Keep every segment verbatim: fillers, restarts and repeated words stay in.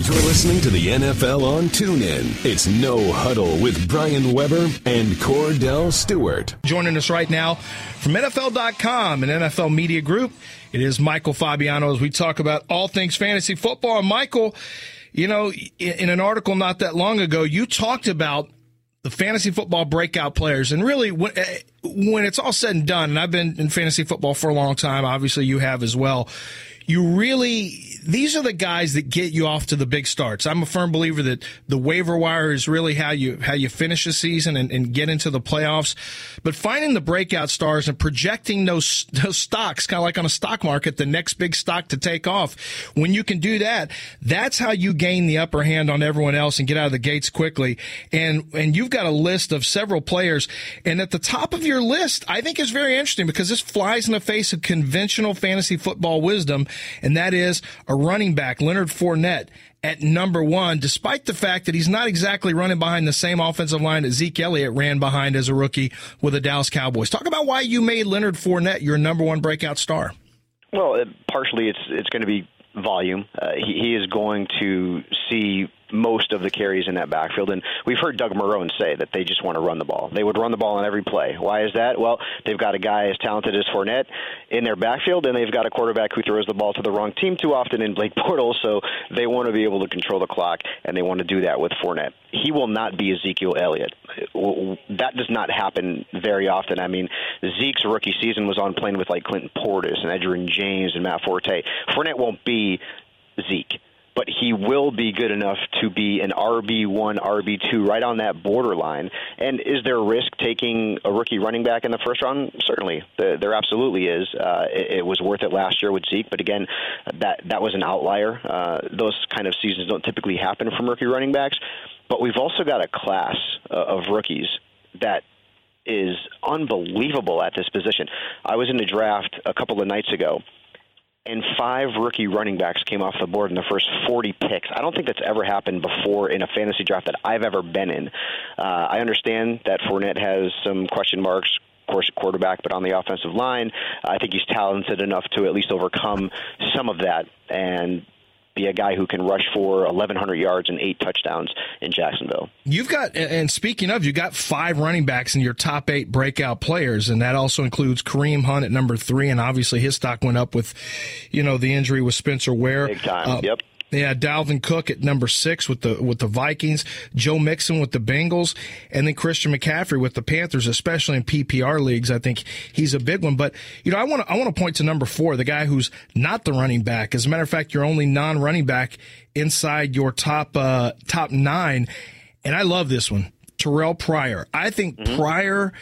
You're listening to the N F L on TuneIn. It's No Huddle with Brian Weber and Cordell Stewart. Joining us right now from N F L dot com and N F L Media Group, it is Michael Fabiano as we talk about all things fantasy football. And Michael, you know, in an article not that long ago, you talked about the fantasy football breakout players. And really, when, when it's all said and done, and I've been in fantasy football for a long time, obviously you have as well, you really, these are the guys that get you off to the big starts. I'm a firm believer that the waiver wire is really how you how you finish the season and, and get into the playoffs. But finding the breakout stars and projecting those those stocks, kind of like on a stock market, the next big stock to take off, when you can do that, that's how you gain the upper hand on everyone else and get out of the gates quickly. And and you've got a list of several players. And at the top of your list, I think is very interesting because this flies in the face of conventional fantasy football wisdom. And that is a running back, Leonard Fournette, at number one, despite the fact that he's not exactly running behind the same offensive line that Zeke Elliott ran behind as a rookie with the Dallas Cowboys. Talk about why you made Leonard Fournette your number one breakout star. Well, it, partially it's it's going to be volume. Uh, he, he is going to see most of the carries in that backfield. And we've heard Doug Marrone say that they just want to run the ball. They would run the ball on every play. Why is that? Well, they've got a guy as talented as Fournette in their backfield, and they've got a quarterback who throws the ball to the wrong team too often in Blake Bortles, so they want to be able to control the clock, and they want to do that with Fournette. He will not be Ezekiel Elliott. That does not happen very often. I mean, Zeke's rookie season was on playing with like Clinton Portis and Edgerrin James and Matt Forte. Fournette won't be Zeke, but he will be good enough to be an R B one, R B two, right on that borderline. And is there a risk taking a rookie running back in the first round? Certainly. There absolutely is. Uh, it was worth it last year with Zeke, but again, that, that was an outlier. Uh, those kind of seasons don't typically happen from rookie running backs. But we've also got a class of rookies that is unbelievable at this position. I was in a draft a couple of nights ago, and five rookie running backs came off the board in the first forty picks. I don't think that's ever happened before in a fantasy draft that I've ever been in. Uh, I understand that Fournette has some question marks, of course, at quarterback, but on the offensive line, I think he's talented enough to at least overcome some of that and be a guy who can rush for eleven hundred yards and eight touchdowns in Jacksonville. You've got, and speaking of, you got five running backs in your top eight breakout players, and that also includes Kareem Hunt at number three, and obviously his stock went up with, you know, the injury with Spencer Ware. Big time, uh, yep. Yeah, Dalvin Cook at number six with the with the Vikings, Joe Mixon with the Bengals, and then Christian McCaffrey with the Panthers, especially in P P R leagues. I think he's a big one. But you know, I want to I want to point to number four, the guy who's not the running back. As a matter of fact, your only non-running back inside your top uh, top nine, and I love this one, Terrell Pryor. I think mm-hmm. Pryor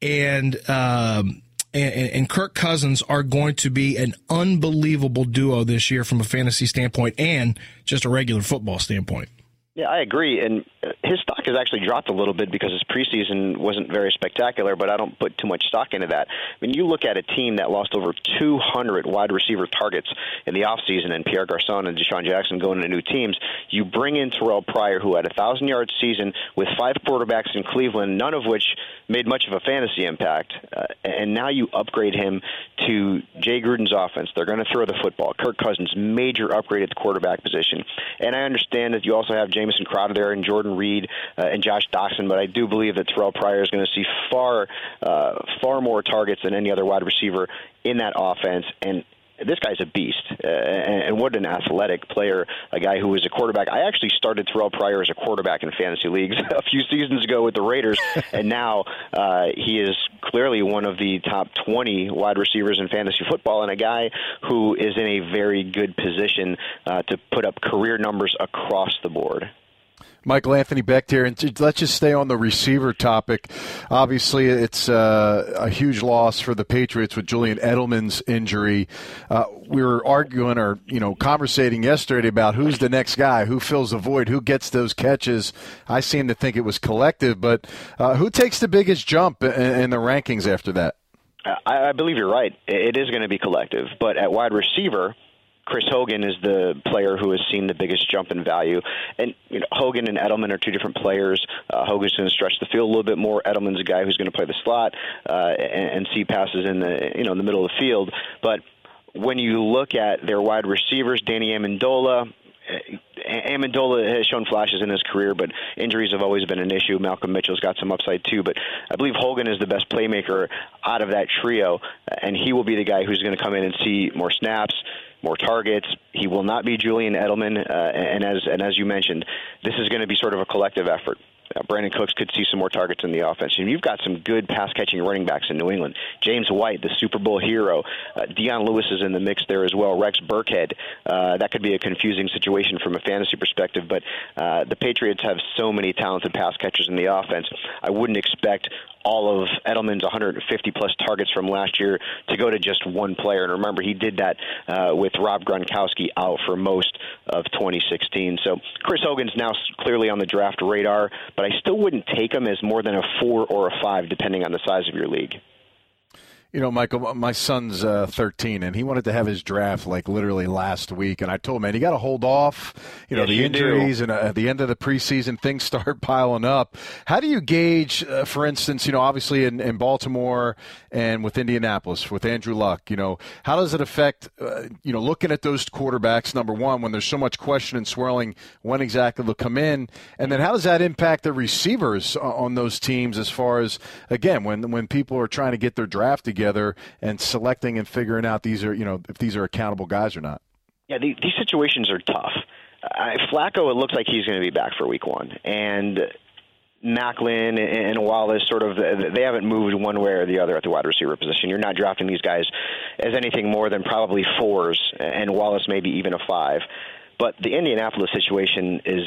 and. Um, And, and Kirk Cousins are going to be an unbelievable duo this year from a fantasy standpoint and just a regular football standpoint. Yeah, I agree. And his stock has actually dropped a little bit because his preseason wasn't very spectacular, but I don't put too much stock into that. I mean, you look at a team that lost over two hundred wide receiver targets in the offseason, and Pierre Garçon and Deshaun Jackson going to new teams. You bring in Terrell Pryor, who had a one thousand yard season with five quarterbacks in Cleveland, none of which made much of a fantasy impact. Uh, and now you upgrade him to Jay Gruden's offense. They're going to throw the football. Kirk Cousins, major upgrade at the quarterback position. And I understand that you also have Jamison Crowder there and Jordan Reed uh, and Josh Doxson, but I do believe that Terrell Pryor is going to see far, uh, far more targets than any other wide receiver in that offense. And this guy's a beast, uh, and, and what an athletic player, a guy who was a quarterback. I actually started Terrell Pryor as a quarterback in fantasy leagues a few seasons ago with the Raiders, and now uh, he is clearly one of the top twenty wide receivers in fantasy football and a guy who is in a very good position uh, to put up career numbers across the board. Michael Anthony Becht here, and let's just stay on the receiver topic. Obviously, it's uh, a huge loss for the Patriots with Julian Edelman's injury. Uh, we were arguing or, you know, conversating yesterday about who's the next guy, who fills the void, who gets those catches. I seem to think it was collective, but uh, who takes the biggest jump in, in the rankings after that? I, I believe you're right. It is going to be collective, but at wide receiver, Chris Hogan is the player who has seen the biggest jump in value. And you know, Hogan and Edelman are two different players. Uh, Hogan's going to stretch the field a little bit more. Edelman's a guy who's going to play the slot uh, and, and see passes in the you know in the middle of the field. But when you look at their wide receivers, Danny Amendola, Amendola has shown flashes in his career, but injuries have always been an issue. Malcolm Mitchell's got some upside too, but I believe Hogan is the best playmaker out of that trio, and he will be the guy who's going to come in and see more snaps, more targets. He will not be Julian Edelman, uh, and as and as you mentioned, this is going to be sort of a collective effort. Uh, Brandon Cooks could see some more targets in the offense. And you've got some good pass-catching running backs in New England. James White, the Super Bowl hero. Uh, Deion Lewis is in the mix there as well. Rex Burkhead. Uh, that could be a confusing situation from a fantasy perspective, but uh, the Patriots have so many talented pass catchers in the offense. I wouldn't expect all of Edelman's one hundred fifty plus targets from last year to go to just one player. And remember, he did that uh, with Rob Gronkowski out for most of twenty sixteen. So Chris Hogan's now clearly on the draft radar, but I still wouldn't take him as more than a four or a five, depending on the size of your league. You know, Michael, my son's uh, thirteen, and he wanted to have his draft, like, literally last week. And I told him, man, you got to hold off, you know, yes, the you injuries. Do. And uh, at the end of the preseason, things start piling up. How do you gauge, uh, for instance, you know, obviously in, in Baltimore and with Indianapolis, with Andrew Luck, you know, how does it affect, uh, you know, looking at those quarterbacks, number one, when there's so much question and swirling, when exactly they'll come in? And then how does that impact the receivers on those teams as far as, again, when, when people are trying to get their draft together? Together and selecting and figuring out these are, you know, if these are accountable guys or not. Yeah, the, these situations are tough. Uh, Flacco, it looks like he's going to be back for week one, and Macklin and Wallace sort of, they haven't moved one way or the other at the wide receiver position. You're not drafting these guys as anything more than probably fours, and Wallace maybe even a five. But the Indianapolis situation is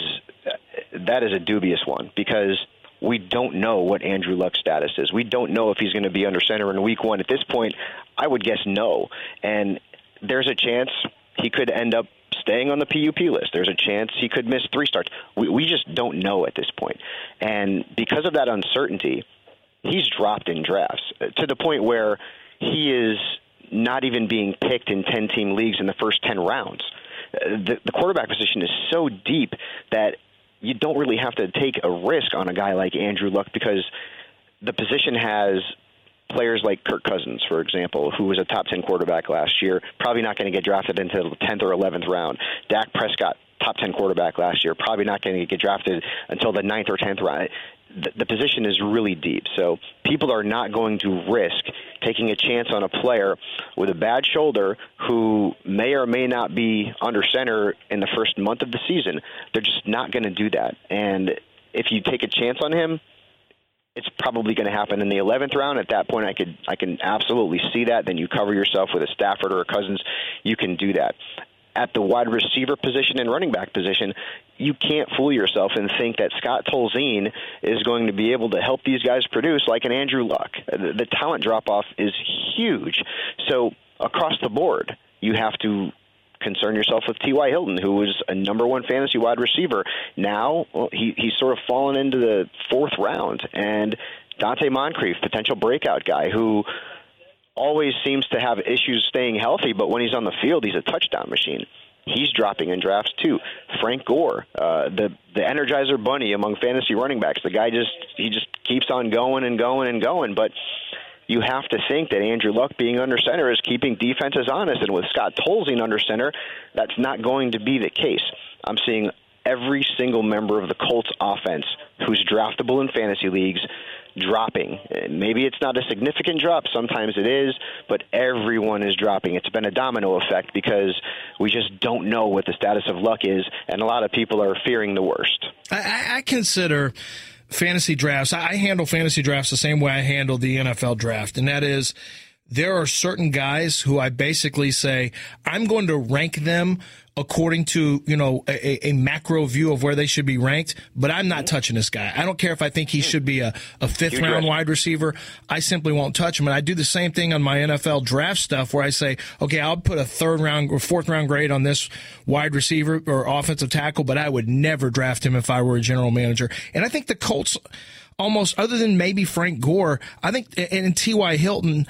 that is a dubious one because we don't know what Andrew Luck's status is. We don't know if he's going to be under center in week one. At this point, I would guess no. And there's a chance he could end up staying on the P U P list. There's a chance he could miss three starts. We, we just don't know at this point. And because of that uncertainty, he's dropped in drafts to the point where he is not even being picked in ten-team leagues in the first ten rounds. The, the quarterback position is so deep that you don't really have to take a risk on a guy like Andrew Luck because the position has players like Kirk Cousins, for example, who was a top ten quarterback last year, probably not going to get drafted until the tenth or eleventh round. Dak Prescott, top ten quarterback last year, probably not going to get drafted until the ninth or tenth round. The, the position is really deep, so people are not going to risk taking a chance on a player with a bad shoulder who may or may not be under center in the first month of the season. They're just not going to do that. And if you take a chance on him, it's probably going to happen in the eleventh round. At that point, I could I can absolutely see that. Then you cover yourself with a Stafford or a Cousins. You can do that. At the wide receiver position and running back position, you can't fool yourself and think that Scott Tolzien is going to be able to help these guys produce like an Andrew Luck. The, the talent drop-off is huge. So across the board, you have to concern yourself with T Y. Hilton, who was a number one fantasy wide receiver. Now well, he, he's sort of fallen into the fourth round. And Dante Moncrief, potential breakout guy, who always seems to have issues staying healthy, but when he's on the field, he's a touchdown machine. He's dropping in drafts, too. Frank Gore, uh, the, the Energizer Bunny among fantasy running backs. The guy just he just keeps on going and going and going, but you have to think that Andrew Luck being under center is keeping defenses honest, and with Scott Tolzien under center, that's not going to be the case. I'm seeing every single member of the Colts offense who's draftable in fantasy leagues dropping. Maybe it's not a significant drop. Sometimes it is, but everyone is dropping. It's been a domino effect because we just don't know what the status of Luck is, and a lot of people are fearing the worst. I, I consider fantasy drafts, I handle fantasy drafts the same way I handle the N F L draft, and that is there are certain guys who I basically say I'm going to rank them according to, you know, a, a macro view of where they should be ranked, but I'm not touching this guy. I don't care if I think he should be a, a fifth-round wide receiver. I simply won't touch him. And I do the same thing on my N F L draft stuff where I say, okay, I'll put a third-round or fourth-round grade on this wide receiver or offensive tackle, but I would never draft him if I were a general manager. And I think the Colts almost, other than maybe Frank Gore, I think, and T Y. Hilton,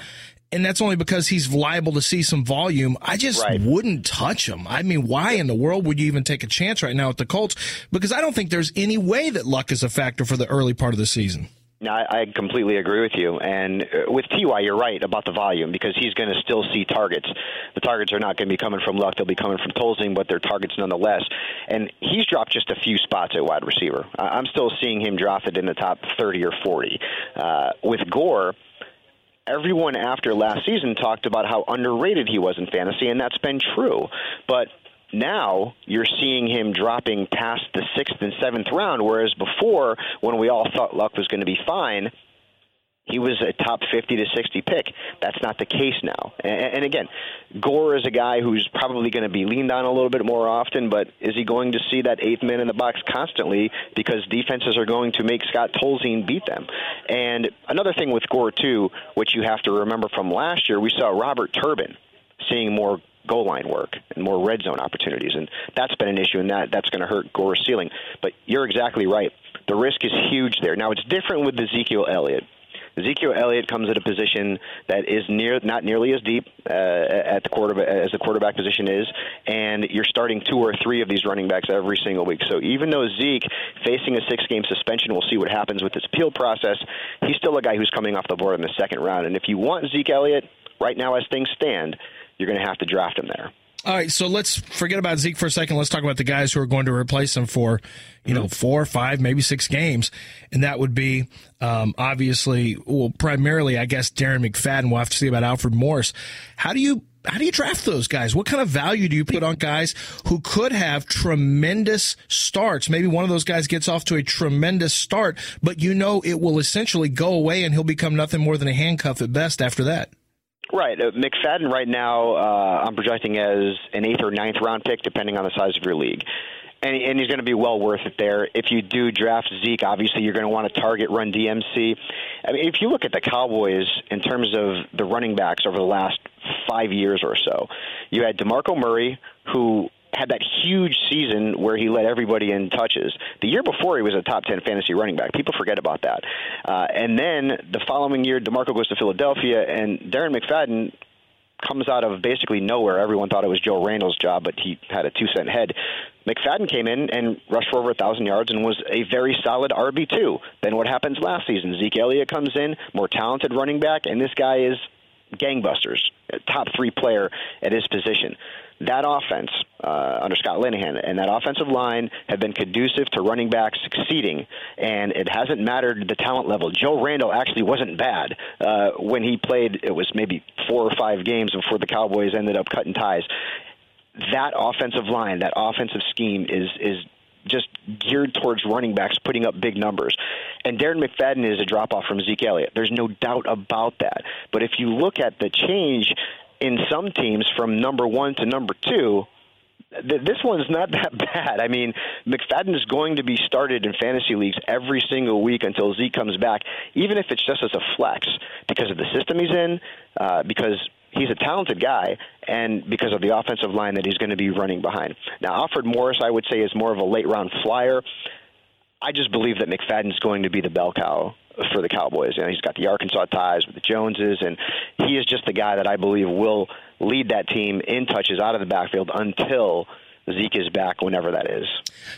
and that's only because he's liable to see some volume. I just right. wouldn't touch him. I mean, why in the world would you even take a chance right now with the Colts? Because I don't think there's any way that Luck is a factor for the early part of the season. No, I, I completely agree with you. And with T Y, you're right about the volume because he's going to still see targets. The targets are not going to be coming from Luck. They'll be coming from Tolzien, but they're targets nonetheless. And he's dropped just a few spots at wide receiver. I'm still seeing him drop it in the top thirty or forty. Uh, with Gore, everyone after last season talked about how underrated he was in fantasy, and that's been true. But now you're seeing him dropping past the sixth and seventh round, whereas before, when we all thought Luck was going to be fine, he was a top fifty to sixty pick. That's not the case now. And again, Gore is a guy who's probably going to be leaned on a little bit more often, but is he going to see that eighth man in the box constantly because defenses are going to make Scott Tolzien beat them? And another thing with Gore, too, which you have to remember from last year, we saw Robert Turbin seeing more goal line work and more red zone opportunities, and that's been an issue, and that that's going to hurt Gore's ceiling. But you're exactly right. The risk is huge there. Now, it's different with Ezekiel Elliott. Ezekiel Elliott comes at a position that is near not nearly as deep uh, at the quarterback as the quarterback position is, and you're starting two or three of these running backs every single week. So even though Zeke, facing a six-game suspension, we'll see what happens with this appeal process, he's still a guy who's coming off the board in the second round. And if you want Zeke Elliott right now as things stand, you're going to have to draft him there. All right, so let's forget about Zeke for a second. Let's talk about the guys who are going to replace him for, you know, four, five, maybe six games. And that would be, um, obviously, well, primarily, I guess, Darren McFadden. We'll have to see about Alfred Morris. How do you how do you draft those guys? What kind of value do you put on guys who could have tremendous starts? Maybe one of those guys gets off to a tremendous start, but you know it will essentially go away and he'll become nothing more than a handcuff at best after that. Right. Uh, McFadden right now uh, I'm projecting as an eighth or ninth round pick, depending on the size of your league. And, and he's going to be well worth it there. If you do draft Zeke, obviously you're going to want to target run D M C. I mean, if you look at the Cowboys in terms of the running backs over the last five years or so, you had DeMarco Murray, who had that huge season where he led everybody in touches. The year before, he was a top ten fantasy running back. People forget about that. Uh, and then the following year, DeMarco goes to Philadelphia, and Darren McFadden comes out of basically nowhere. Everyone thought it was Joe Randall's job, but he had a two-cent head. McFadden came in and rushed for over one thousand yards and was a very solid R B two. Then what happens last season? Zeke Elliott comes in, more talented running back, and this guy is gangbusters, top three player at his position. That offense uh, under Scott Linehan and that offensive line have been conducive to running backs succeeding, and it hasn't mattered the talent level. Joe Randall actually wasn't bad uh, when he played. It was maybe four or five games before the Cowboys ended up cutting ties. That offensive line, that offensive scheme is is just geared towards running backs putting up big numbers. And Darren McFadden is a drop-off from Zeke Elliott. There's no doubt about that. But if you look at the change in some teams from number one to number two, th- this one's not that bad. I mean, McFadden is going to be started in fantasy leagues every single week until Zeke comes back, even if it's just as a flex, because of the system he's in, uh, because he's a talented guy, and because of the offensive line that he's going to be running behind. Now, Alfred Morris, I would say, is more of a late-round flyer. I just believe that McFadden's going to be the bell cow for the Cowboys. You know, he's got the Arkansas ties with the Joneses, and he is just the guy that I believe will lead that team in touches out of the backfield until Zeke is back, whenever that is.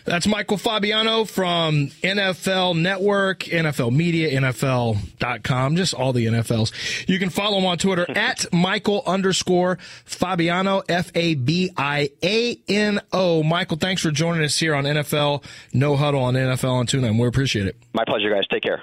That's Michael Fabiano from N F L Network, N F L Media, N F L dot com, just all the N F Ls. You can follow him on Twitter at Michael underscore Fabiano, F A B I A N O. Michael, thanks for joining us here on N F L No Huddle on N F L on Tune In. We appreciate it. My pleasure, guys. Take care.